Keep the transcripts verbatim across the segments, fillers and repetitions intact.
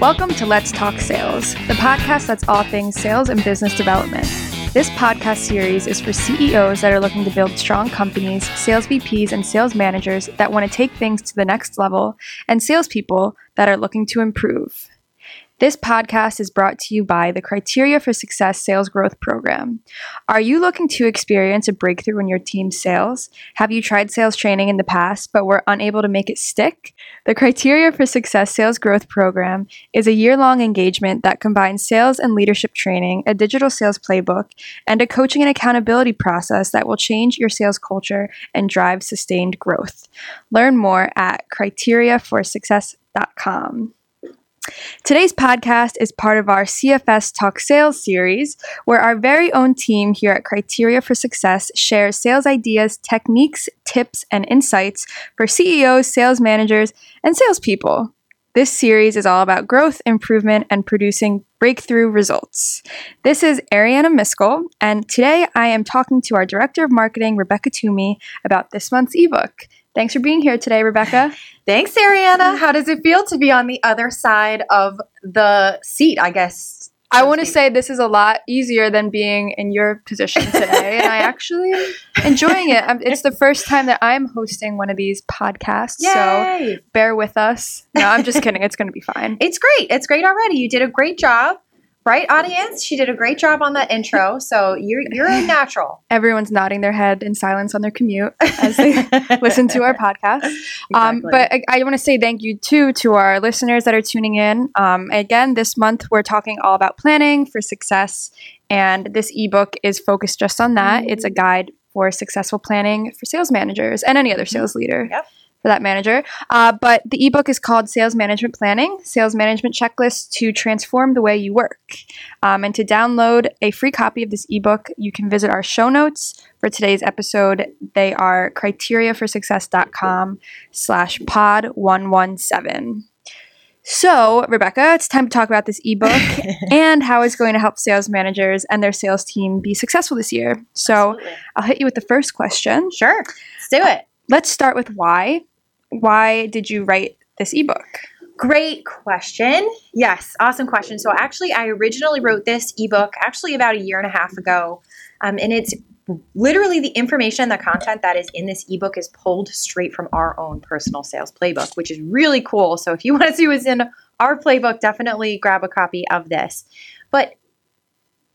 Welcome to Let's Talk Sales, the podcast that's all things sales and business development. This podcast series is for C E Os that are looking to build strong companies, sales V Ps and sales managers that want to take things to the next level, and salespeople that are looking to improve. This podcast is brought to you by the Criteria for Success Sales Growth Program. Are you looking to experience a breakthrough in your team's sales? Have you tried sales training in the past but were unable to make it stick? The Criteria for Success Sales Growth Program is a year-long engagement that combines sales and leadership training, a digital sales playbook, and a coaching and accountability process that will change your sales culture and drive sustained growth. Learn more at criteria for success dot com. Today's podcast is part of our C F S Talk Sales series, where our very own team here at Criteria for Success shares sales ideas, techniques, tips, and insights for C E Os, sales managers, and salespeople. This series is all about growth, improvement, and producing breakthrough results. This is Arianna Miskell, and today I am talking to our Director of Marketing, Rebecca Toomey, about this month's ebook. Thanks for being here today, Rebecca. Thanks, Arianna. How does it feel to be on the other side of the seat, I guess? I want to say this is a lot easier than being in your position today, and I actually am enjoying it. I'm, it's the first time that I'm hosting one of these podcasts, Yay! So bear with us. No, I'm just kidding. It's going to be fine. It's great. It's great already. You did a great job. Right, audience? She did a great job on that intro, so you're you're a natural. Everyone's nodding their head in silence on their commute as they listen to our podcast. Exactly. Um, but I, I want to say thank you, too, to our listeners that are tuning in. Um, again, this month, we're talking all about planning for success, and this ebook is focused just on that. Mm-hmm. It's a guide for successful planning for sales managers and any other sales leader. Yep. For that manager. Uh, but the ebook is called Sales Management Planning, Sales Management Checklist to Transform the Way You Work. Um, and to download a free copy of this ebook, you can visit our show notes for today's episode. They are criteriaforsuccess.com slash pod 117. So, Rebecca, it's time to talk about this ebook and how it's going to help sales managers and their sales team be successful this year. So Absolutely. I'll hit you with the first question. Sure. Let's do it. Uh, let's start with why. Why did you write this ebook? Great question. Yes, awesome question. So actually, I originally wrote this ebook actually about a year and a half ago, um, and it's literally the information and the content that is in this ebook is pulled straight from our own personal sales playbook, which is really cool. So if you want to see what's in our playbook, definitely grab a copy of this. But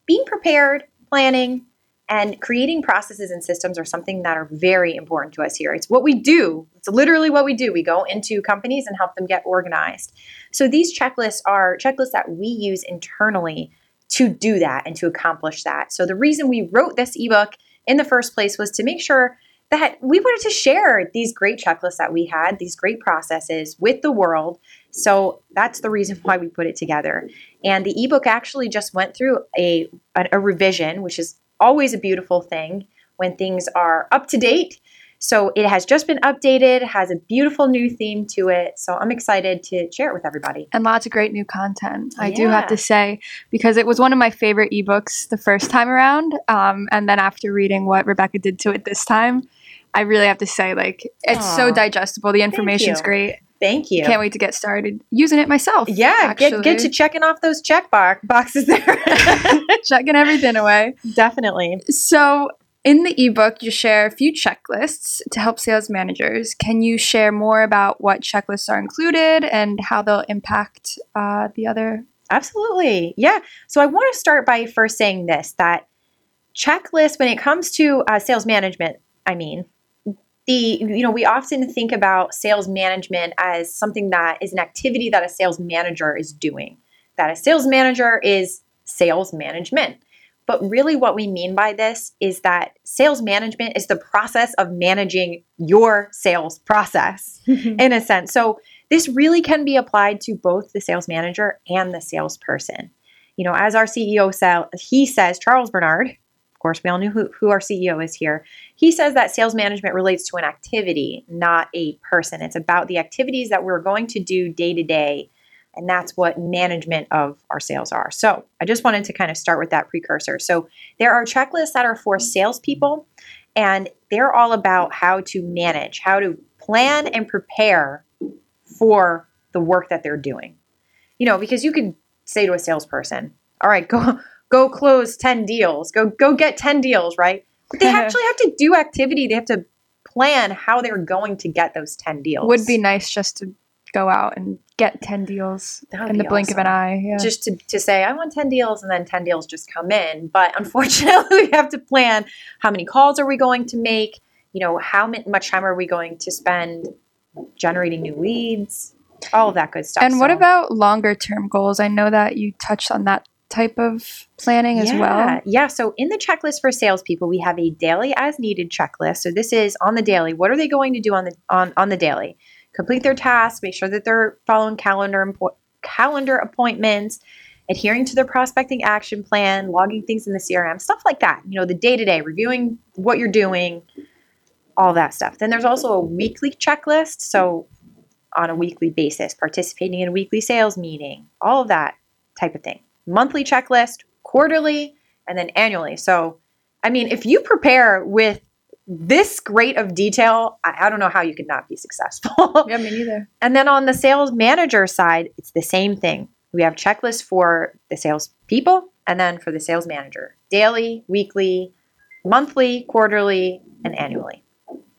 being prepared, planning, and creating processes and systems are something that are very important to us here. It's what we do. It's literally what we do. We go into companies and help them get organized. So these checklists are checklists that we use internally to do that and to accomplish that. So the reason we wrote this ebook in the first place was to make sure that we wanted to share these great checklists that we had, these great processes with the world. So that's the reason why we put it together. And the ebook actually just went through a, a, a revision, which is always a beautiful thing when things are up to date. So it has just been updated, has a beautiful new theme to it. So I'm excited to share it with everybody. And lots of great new content, I yeah. do have to say, because it was one of my favorite ebooks the first time around. Um, and then after reading what Rebecca did to it this time, I really have to say, like, it's Aww. so digestible. The information's great. Thank you. Can't wait to get started using it myself. Yeah, get, get to checking off those check bar- boxes there. Checking everything away. Definitely. So in the ebook, you share a few checklists to help sales managers. Can you share more about what checklists are included and how they'll impact uh, the other? Absolutely. Yeah. So I want to start by first saying this, that checklists, when it comes to uh, sales management, I mean, The, you know, we often think about sales management as something that is an activity that a sales manager is doing, that a sales manager is sales management. But really what we mean by this is that sales management is the process of managing your sales process in a sense. So this really can be applied to both the sales manager and the salesperson. You know, as our C E O sal- he says, Charles Bernard, of course, we all knew who, who our C E O is here. He says that sales management relates to an activity, not a person. It's about the activities that we're going to do day to day, and that's what management of our sales are. So I just wanted to kind of start with that precursor. So there are checklists that are for salespeople, and they're all about how to manage, how to plan and prepare for the work that they're doing. you know, because you could say to a salesperson, all right, go, go close ten deals, go, go get ten deals. Right. But they actually have to do activity. They have to plan how they're going to get those ten deals. Would be nice just to go out and get ten deals in the blink awesome. of an eye. Yeah. Just to, to say, I want ten deals, and then ten deals just come in. But unfortunately, we have to plan how many calls are we going to make? You know, how much time are we going to spend generating new leads? All of that good stuff. And so. What about longer term goals? I know that you touched on that type of planning yeah. as well. Yeah. So in the checklist for salespeople, we have a daily as needed checklist. So this is on the daily. What are they going to do on the on, on the daily? Complete their tasks, make sure that they're following calendar impo- calendar appointments, adhering to their prospecting action plan, logging things in the C R M, stuff like that. You know, the day-to-day, reviewing what you're doing, all that stuff. Then there's also a weekly checklist. So on a weekly basis, participating in a weekly sales meeting, all of that type of thing. Monthly checklist, quarterly, and then annually. So, I mean, if you prepare with this great of detail, I, I don't know how you could not be successful. Yeah, me neither. And then on the sales manager side, it's the same thing. We have checklists for the sales people and then for the sales manager. Daily, weekly, monthly, quarterly, and annually.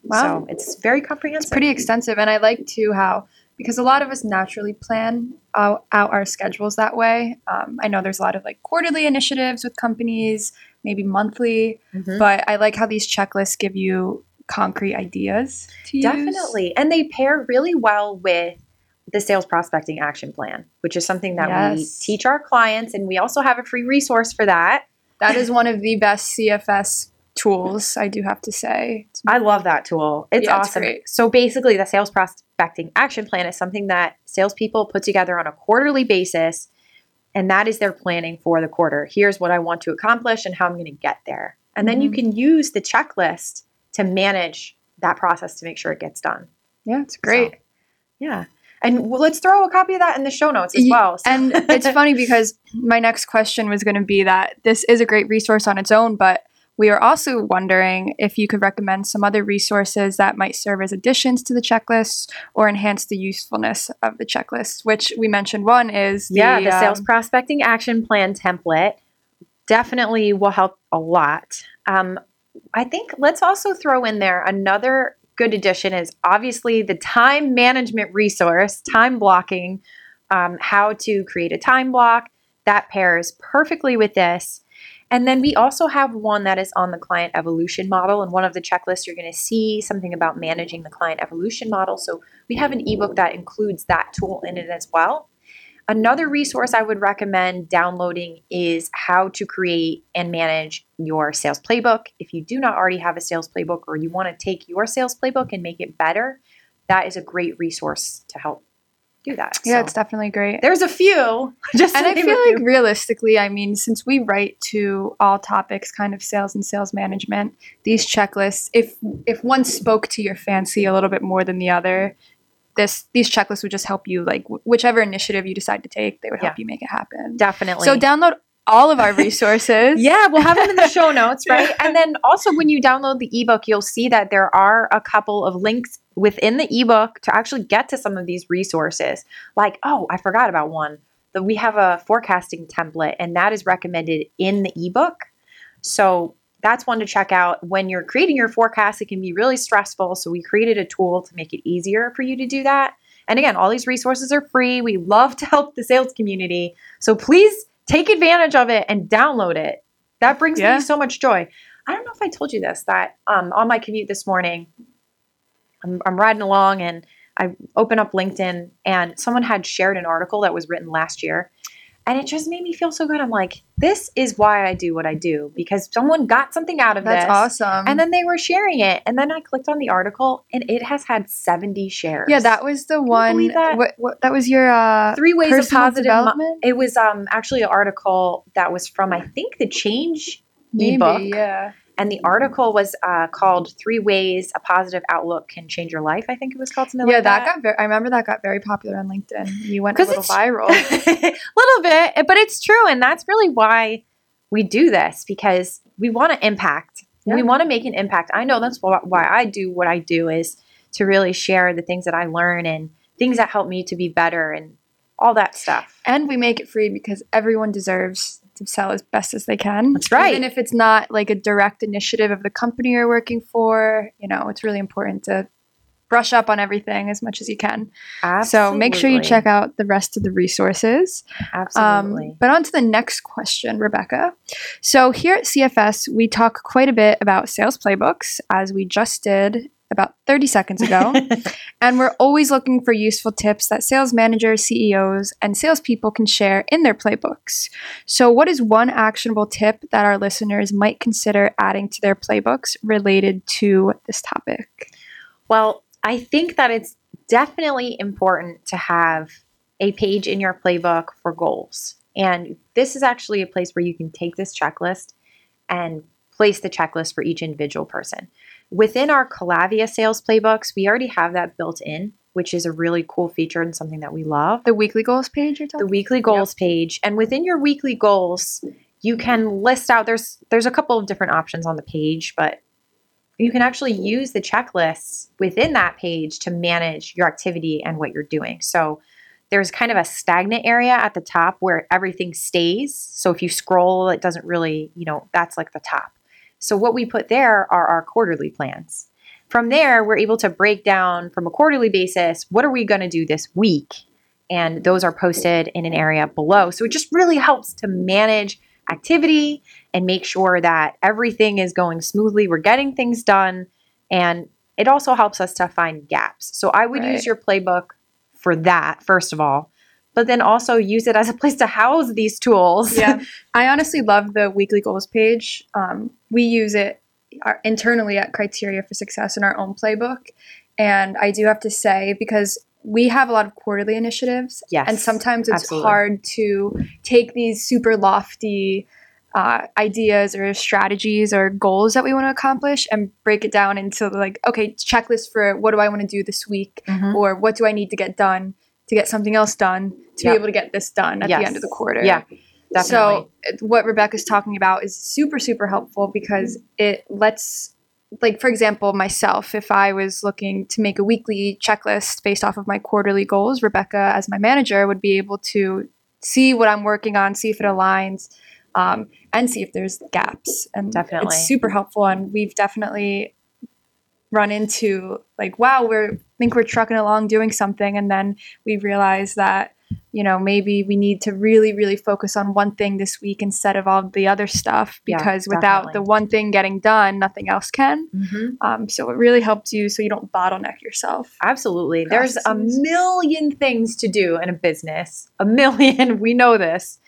Wow. So it's very comprehensive. It's pretty extensive. And I like too how, because a lot of us naturally plan out, out our schedules that way. Um, I know there's a lot of like quarterly initiatives with companies, maybe monthly, mm-hmm. but I like how these checklists give you concrete ideas to Definitely. Use. And they pair really well with the sales prospecting action plan, which is something that yes. we teach our clients. And we also have a free resource for that. That is one of the best C F S tools, I do have to say. I love that tool. It's yeah, awesome. It's so basically, the sales prospecting action plan is something that salespeople put together on a quarterly basis, and that is their planning for the quarter. Here's what I want to accomplish and how I'm going to get there. And mm-hmm. then you can use the checklist to manage that process to make sure it gets done. Yeah, it's great. So, yeah. And let's throw a copy of that in the show notes as well. So. And it's funny because my next question was going to be that this is a great resource on its own, but we are also wondering if you could recommend some other resources that might serve as additions to the checklist or enhance the usefulness of the checklist, which we mentioned one is the, yeah, the Sales um, Prospecting Action Plan template. Definitely will help a lot. Um, I think let's also throw in there another good addition is obviously the time management resource, time blocking, um, how to create a time block. That pairs perfectly with this. And then we also have one that is on the client evolution model. And one of the checklists, you're going to see something about managing the client evolution model. So we have an ebook that includes that tool in it as well. Another resource I would recommend downloading is how to create and manage your sales playbook. If you do not already have a sales playbook or you want to take your sales playbook and make it better, that is a great resource to help do that. Yeah, so. It's definitely great. There's a few. Just and I feel like few. realistically, I mean, since we write to all topics, kind of sales and sales management, these checklists, if if one spoke to your fancy a little bit more than the other, this these checklists would just help you, like w- whichever initiative you decide to take, they would help yeah. you make it happen. Definitely. So download all of our resources. Yeah, we'll have them in the show notes, right? And then also when you download the ebook, you'll see that there are a couple of links within the ebook to actually get to some of these resources. Like, oh, I forgot about one. That we have a forecasting template, and that is recommended in the ebook. So that's one to check out. When you're creating your forecast, it can be really stressful. So we created a tool to make it easier for you to do that. And again, all these resources are free. We love to help the sales community. So please take advantage of it and download it. That brings yeah. me so much joy. I don't know if I told you this, that um, on my commute this morning, I'm, I'm riding along and I open up LinkedIn and someone had shared an article that was written last year. And it just made me feel so good. I'm like, this is why I do what I do, because someone got something out of That's this. That's awesome. And then they were sharing it. And then I clicked on the article and it has had seventy shares. Yeah, that was the Can one. That? What, what, that was your uh, Three Ways of Positive Development? Mo- it was um, actually an article that was from, I think, the Change Maybe, ebook. Yeah. And the article was uh, called Three Ways a Positive Outlook Can Change Your Life, I think it was called. Something yeah, like that. Yeah, that got very, I remember that got very popular on LinkedIn. You went a little viral. A little bit, but it's true. And that's really why we do this, because we want to impact. Yeah. We want to make an impact. I know that's wh- why I do what I do, is to really share the things that I learn and things that help me to be better and all that stuff. And we make it free because everyone deserves to sell as best as they can. That's right. Even if it's not like a direct initiative of the company you're working for, you know, it's really important to brush up on everything as much as you can. Absolutely. So make sure you check out the rest of the resources. Absolutely. Um, but on to the next question, Rebecca. So here at C F S, we talk quite a bit about sales playbooks, as we just did about thirty seconds ago. And we're always looking for useful tips that sales managers, C E Os, and salespeople can share in their playbooks. So what is one actionable tip that our listeners might consider adding to their playbooks related to this topic? Well, I think that it's definitely important to have a page in your playbook for goals. And this is actually a place where you can take this checklist and place the checklist for each individual person. Within our Calavia sales playbooks, we already have that built in, which is a really cool feature and something that we love. The weekly goals page you're talking about? The weekly goals yeah. page. And within your weekly goals, you can list out, there's there's a couple of different options on the page, but you can actually use the checklists within that page to manage your activity and what you're doing. So there's kind of a stagnant area at the top where everything stays. So if you scroll, it doesn't really, you know, that's like the top. So what we put there are our quarterly plans. From there, we're able to break down from a quarterly basis, what are we going to do this week? And those are posted in an area below. So it just really helps to manage activity and make sure that everything is going smoothly. We're getting things done. And it also helps us to find gaps. So I would right. use your playbook for that, first of all, but then also use it as a place to house these tools. Yeah. I honestly love the weekly goals page. Um, we use it our, internally at Criteria for Success in our own playbook. And I do have to say, because we have a lot of quarterly initiatives, yes, and sometimes it's absolutely. hard to take these super lofty uh, ideas or strategies or goals that we want to accomplish and break it down into like, okay, checklist for what do I want to do this week, mm-hmm. or what do I need to get done to get something else done to yep. be able to get this done at yes. the end of the quarter. Yeah, definitely. So what Rebecca's talking about is super, super helpful because it lets... Like, for example, myself, if I was looking to make a weekly checklist based off of my quarterly goals, Rebecca, as my manager, would be able to see what I'm working on, see if it aligns, um, and see if there's gaps. And definitely. It's super helpful. And we've definitely run into, like, wow, we're think we're trucking along doing something. And then we realize that, you know, maybe we need to really, really focus on one thing this week instead of all the other stuff, because yeah, without the one thing getting done, nothing else can. Mm-hmm. Um, so it really helps you so you don't bottleneck yourself. Absolutely. There's a million things to do in a business. A million. We know this.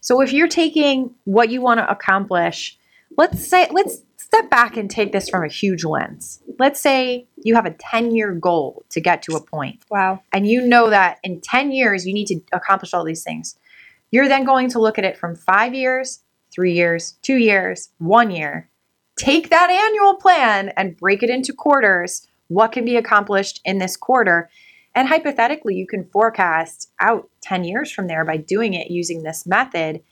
So if you're taking what you want to accomplish, let's say, let's step back and take this from a huge lens. Let's say you have a ten-year goal to get to a point. Wow. And you know that in ten years, you need to accomplish all these things. You're then going to look at it from five years, three years, two years, one year. Take that annual plan and break it into quarters. What can be accomplished in this quarter? And hypothetically, you can forecast out ten years from there by doing it using this method.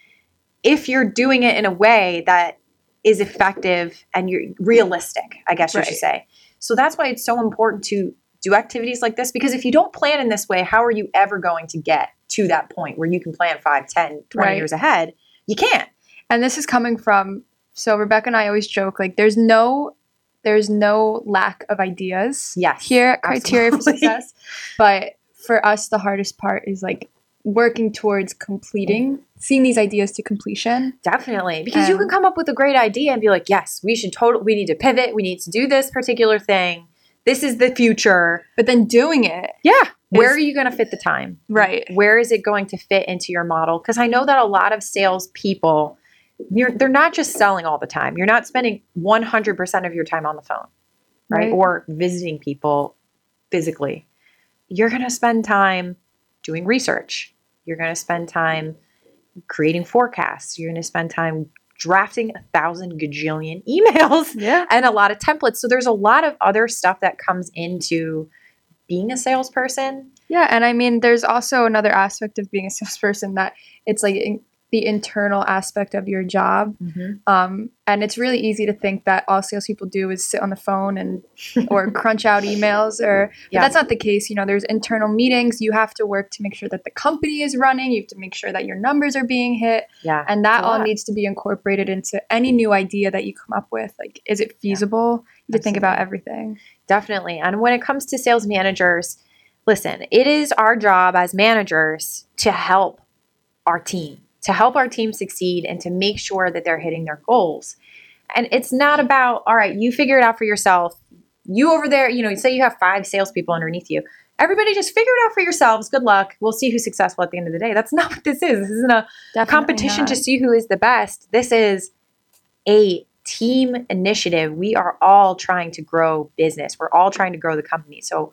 If you're doing it in a way that is effective and you're realistic, I guess you right. should say. So that's why it's so important to do activities like this, because if you don't plan in this way, how are you ever going to get to that point where you can plan five, ten, twenty right. years ahead? You can't. And this is coming from, so Rebecca and I always joke, like there's no, there's no lack of ideas yes, here at Criteria for Success. But for us, the hardest part is like working towards completing, seeing these ideas to completion. Definitely. Because and you can come up with a great idea and be like, yes, we should totally, we need to pivot. We need to do this particular thing. This is the future. But then doing it. Yeah. Where is, are you going to fit the time? Right. Where is it going to fit into your model? Because I know that a lot of sales people, you're, they're not just selling all the time. You're not spending one hundred percent of your time on the phone, right? right. Or visiting people physically. You're going to spend time doing research. You're going to spend time creating forecasts. You're going to spend time drafting a thousand gajillion emails yeah. and a lot of templates. So there's a lot of other stuff that comes into being a salesperson. Yeah. And I mean, there's also another aspect of being a salesperson that it's like the internal aspect of your job. Mm-hmm. Um, and it's really easy to think that all salespeople do is sit on the phone and or crunch out emails. Or yeah. But that's not the case. You know, there's internal meetings. You have to work to make sure that the company is running. You have to make sure that your numbers are being hit. Yeah, and that all lot. needs to be incorporated into any new idea that you come up with. Like, is it feasible? Yeah. You have to think about everything. Definitely. And when it comes to sales managers, listen, it is our job as managers to help our team. to help our team succeed and to make sure that they're hitting their goals. And it's not about, all right, you figure it out for yourself. You over there, you know, say you have five salespeople underneath you. Everybody just figure it out for yourselves. Good luck. We'll see who's successful at the end of the day. That's not what this is. This isn't a Definitely competition not. to see who is the best. This is a team initiative. We are all trying to grow business. We're all trying to grow the company. So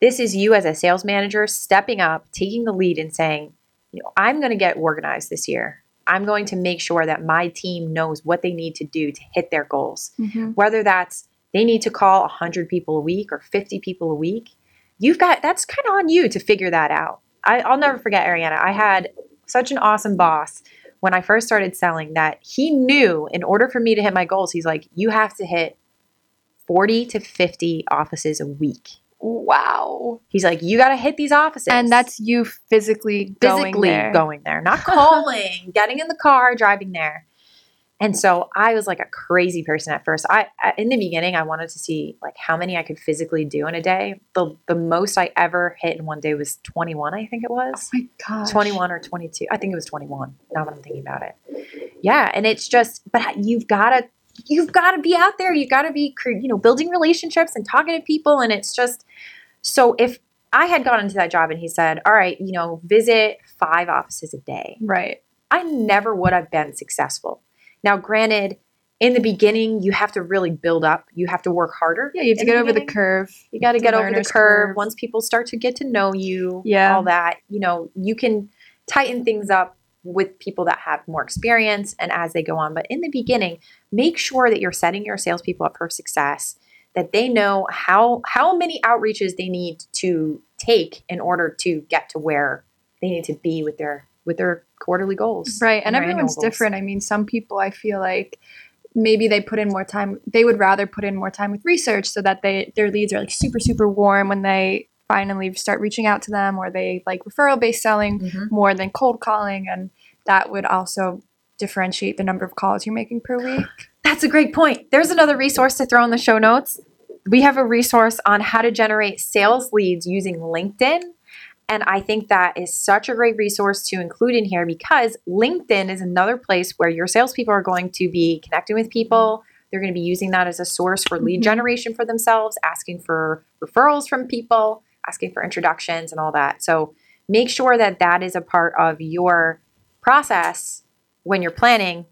this is you as a sales manager stepping up, taking the lead and saying, you know, I'm going to get organized this year. I'm going to make sure that my team knows what they need to do to hit their goals. Mm-hmm. Whether that's they need to call one hundred people a week or fifty people a week, you've got that's kind of on you to figure that out. I, I'll never forget, Arianna. I had such an awesome boss when I first started selling that he knew in order for me to hit my goals, he's like, you have to hit forty to fifty offices a week. Wow. He's like, you got to hit these offices. And that's you physically, physically going there. going there, not calling, getting in the car, driving there. And so I was like a crazy person at first. I, in the beginning, I wanted to see like how many I could physically do in a day. The the most I ever hit in one day was twenty-one, I think it was. Oh my gosh. twenty-one or twenty-two. I think it was twenty-one. Now that I'm thinking about it. Yeah. And it's just, but you've got to, you've got to be out there. You've got to be, you know, building relationships and talking to people. And it's just, so if I had gone into that job and he said, all right, you know, visit five offices a day. Right. I never would have been successful. Now, granted, in the beginning, you have to really build up. You have to work harder. Yeah, you have to get over the curve. You got to get over the curve. Once people start to get to know you, yeah. all that, you know, you can tighten things up with people that have more experience and as they go on. But in the beginning, make sure that you're setting your salespeople up for success, that they know how how many outreaches they need to take in order to get to where they need to be with their with their quarterly goals. Right. And, and everyone's different. I mean, some people I feel like maybe they put in more time. They would rather put in more time with research so that they their leads are like super, super warm when they finally start reaching out to them, or they like referral-based selling mm-hmm. more than cold calling. And that would also differentiate the number of calls you're making per week. That's a great point. There's another resource to throw in the show notes. We have a resource on how to generate sales leads using LinkedIn. And I think that is such a great resource to include in here because LinkedIn is another place where your salespeople are going to be connecting with people. They're going to be using that as a source for lead mm-hmm. generation for themselves, asking for referrals from people, asking for introductions and all that. So make sure that that is a part of your process when you're planning,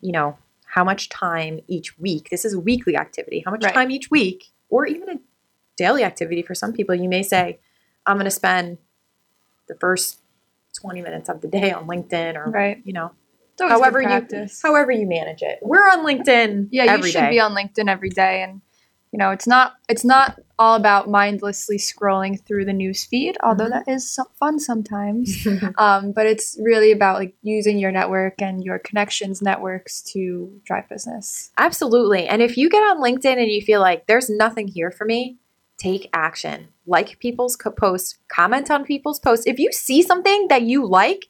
you know, how much time each week. This is a weekly activity. How much right. time each week, or even a daily activity for some people. You may say, I'm going to spend the first twenty minutes of the day on LinkedIn or, right. you know, however you, however you manage it. We're on LinkedIn yeah, every day. Yeah, you should be on LinkedIn every day. And you know, it's not it's not all about mindlessly scrolling through the news feed, although mm-hmm. that is so fun sometimes. um, but it's really about like using your network and your connections networks to drive business. Absolutely. And if you get on LinkedIn and you feel like there's nothing here for me, take action. Like people's posts, comment on people's posts. If you see something that you like,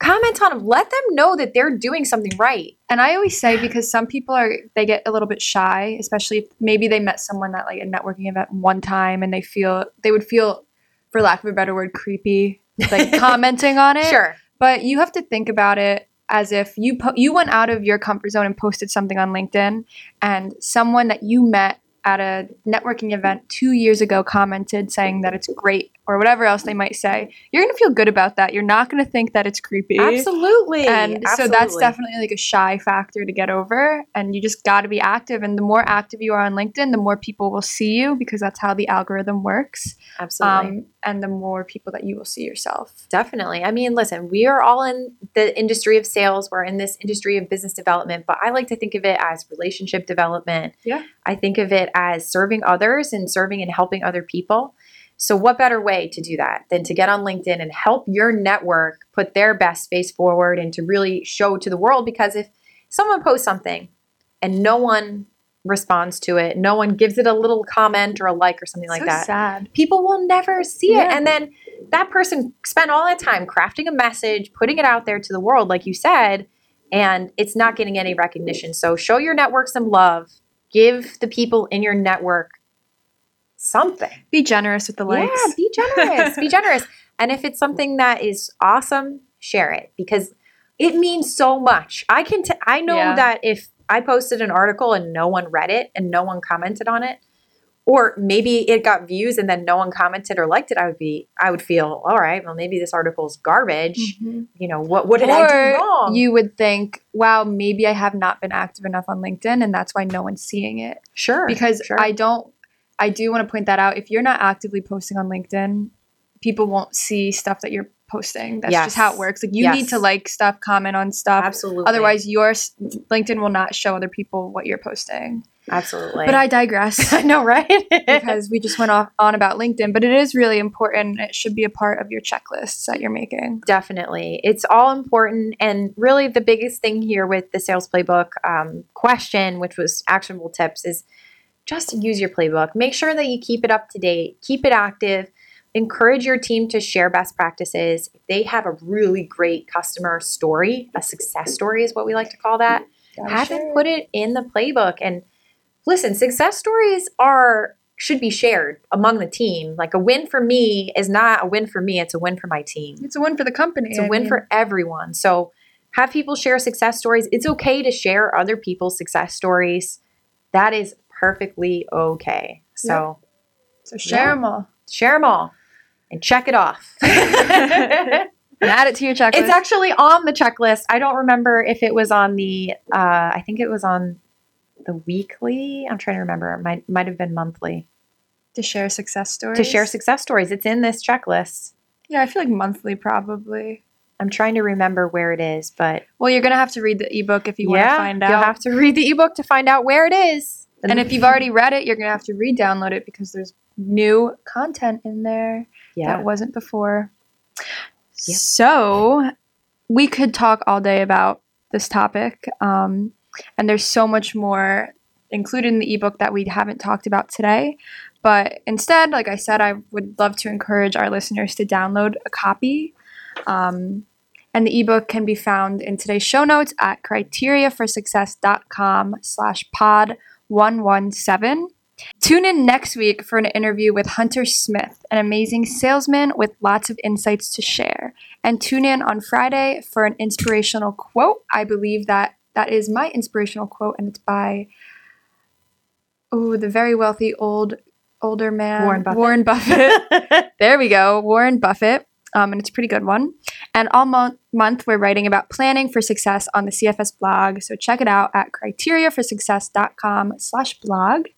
comment on them. Let them know that they're doing something right. And I always say, because some people are, they get a little bit shy, especially if maybe they met someone at like a networking event one time and they feel, they would feel, for lack of a better word, creepy, like commenting on it. Sure. But you have to think about it as if you po- you went out of your comfort zone and posted something on LinkedIn, and someone that you met at a networking event two years ago commented saying that it's great or whatever else they might say, you're going to feel good about that. You're not going to think that it's creepy. Absolutely. And Absolutely. so that's definitely like a shy factor to get over, and you just got to be active. And the more active you are on LinkedIn, the more people will see you, because that's how the algorithm works. Absolutely. Um, and the more people that you will see yourself. Definitely. I mean, listen, we are all in the industry of sales. We're in this industry of business development, but I like to think of it as relationship development. Yeah. I think of it as serving others and serving and helping other people. So what better way to do that than to get on LinkedIn and help your network put their best face forward and to really show to the world? Because if someone posts something and no one responds to it, no one gives it a little comment or a like or something like so that, sad. People will never see yeah. it. And then that person spent all that time crafting a message, putting it out there to the world, like you said, and it's not getting any recognition. So show your network some love. Give the people in your network something. Be generous with the likes. Yeah, be generous. Be generous. And if it's something that is awesome, share it, because it means so much. I can. T- I know yeah. that if I posted an article and no one read it and no one commented on it, or maybe it got views and then no one commented or liked it, I would be, I would feel, all right, well, maybe this article's garbage. Mm-hmm. You know, what, what did or I do wrong? You would think, wow, maybe I have not been active enough on LinkedIn and that's why no one's seeing it. Sure. Because sure. I don't, I do want to point that out. If you're not actively posting on LinkedIn, people won't see stuff that you're posting. That's yes. just how it works. Like you yes. need to like stuff, comment on stuff. Absolutely. Otherwise, your LinkedIn will not show other people what you're posting. Absolutely. But I digress. I know, right? Because we just went off on about LinkedIn, but it is really important. It should be a part of your checklists that you're making. Definitely. It's all important. And really the biggest thing here with the sales playbook um, question, which was actionable tips, is just use your playbook. Make sure that you keep it up to date, keep it active. Encourage your team to share best practices. If they have a really great customer story, a success story is what we like to call that, Gotta have share. Them put it in the playbook. And listen, success stories are should be shared among the team. Like a win for me is not a win for me. It's a win for my team. It's a win for the company. It's a I win mean. For everyone. So have people share success stories. It's okay to share other people's success stories. That is perfectly okay. So, yep. so share yeah. them all. Share them all. And check it off. Add it to your checklist. It's actually on the checklist. I don't remember if it was on the, uh, I think it was on the weekly. I'm trying to remember. It might, might have been monthly. To share success stories? To share success stories. It's in this checklist. Yeah, I feel like monthly probably. I'm trying to remember where it is, but. Well, you're going to have to read the ebook if you yeah, want to find out. You'll have to read the ebook to find out where it is. And, and if you've already read it, you're going to have to re-download it because there's new content in there yeah. that wasn't before. Yep. So we could talk all day about this topic. Um, and there's so much more included in the ebook that we haven't talked about today. But instead, like I said, I would love to encourage our listeners to download a copy. Um, and the ebook can be found in today's show notes at criteriaforsuccess.com slash pod. one one seven. Tune in next week for an interview with Hunter Smith, an amazing salesman with lots of insights to share. And tune in on Friday for an inspirational quote. I believe that that is my inspirational quote, and it's by oh, the very wealthy old older man, Warren Buffett. Warren Buffett. There we go, Warren Buffett. Um, and it's a pretty good one. And all mon- month, we're writing about planning for success on the C F S blog. So check it out at criteriaforsuccess.com slash blog.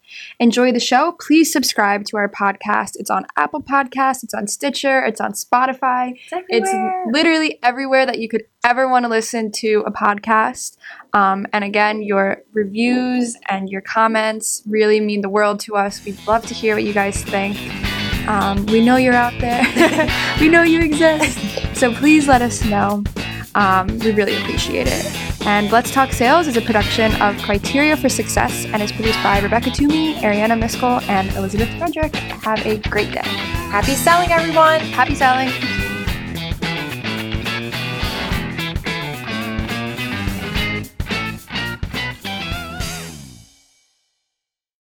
Enjoy the show. Please subscribe to our podcast. It's on Apple Podcasts. It's on Stitcher. It's on Spotify. It's, it's literally everywhere that you could ever want to listen to a podcast. Um, and again, your reviews and your comments really mean the world to us. We'd love to hear what you guys think. Um, we know you're out there. We know you exist. So please let us know. Um, we really appreciate it. And Let's Talk Sales is a production of Criteria for Success and is produced by Rebecca Toomey, Arianna Miskell, and Elizabeth Frederick. Have a great day. Happy selling, everyone. Happy selling.